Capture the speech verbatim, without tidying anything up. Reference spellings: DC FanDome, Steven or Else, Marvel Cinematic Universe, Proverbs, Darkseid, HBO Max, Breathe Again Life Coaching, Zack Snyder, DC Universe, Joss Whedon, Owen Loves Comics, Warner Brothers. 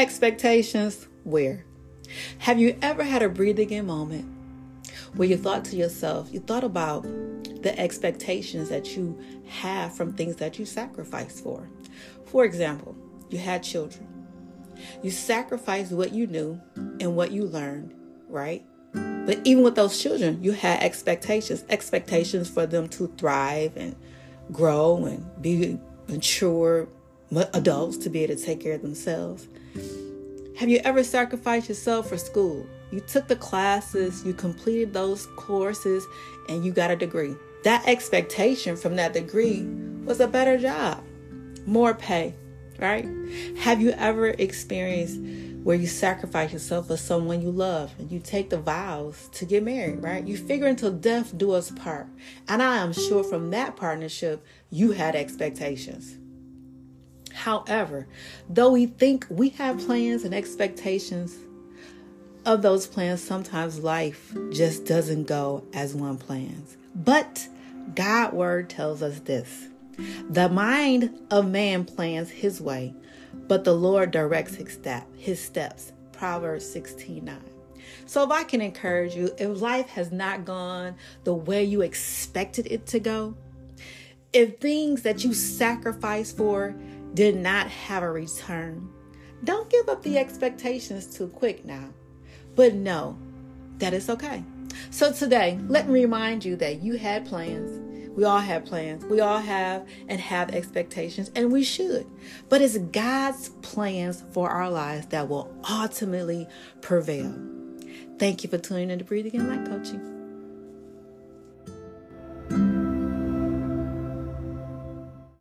expectations where? Have you ever had a breathe again moment where you thought to yourself, you thought about the expectations that you have from things that you sacrifice for? For example, you had children. You sacrificed what you knew and what you learned, right? But even with those children, you had expectations, expectations for them to thrive and grow and be mature adults to be able to take care of themselves. Have you ever sacrificed yourself for school? You took the classes, you completed those courses, and you got a degree. That expectation from that degree was a better job, more pay, right? Have you ever experienced where you sacrifice yourself for someone you love and you take the vows to get married, right? You figure until death do us part. And I am sure from that partnership, you had expectations. However, though we think we have plans and expectations of those plans, sometimes life just doesn't go as one plans. But God's word tells us this: the mind of man plans his way, but the Lord directs his step, his steps. Proverbs sixteen nine. So if I can encourage you, if life has not gone the way you expected it to go, if things that you sacrificed for did not have a return, don't give up the expectations too quick now, but know that it's okay. So today, let me remind you that you had plans. We all have plans. We all have and have expectations, and we should. But it's God's plans for our lives that will ultimately prevail. Thank you for tuning in to Breathe Again Life Coaching.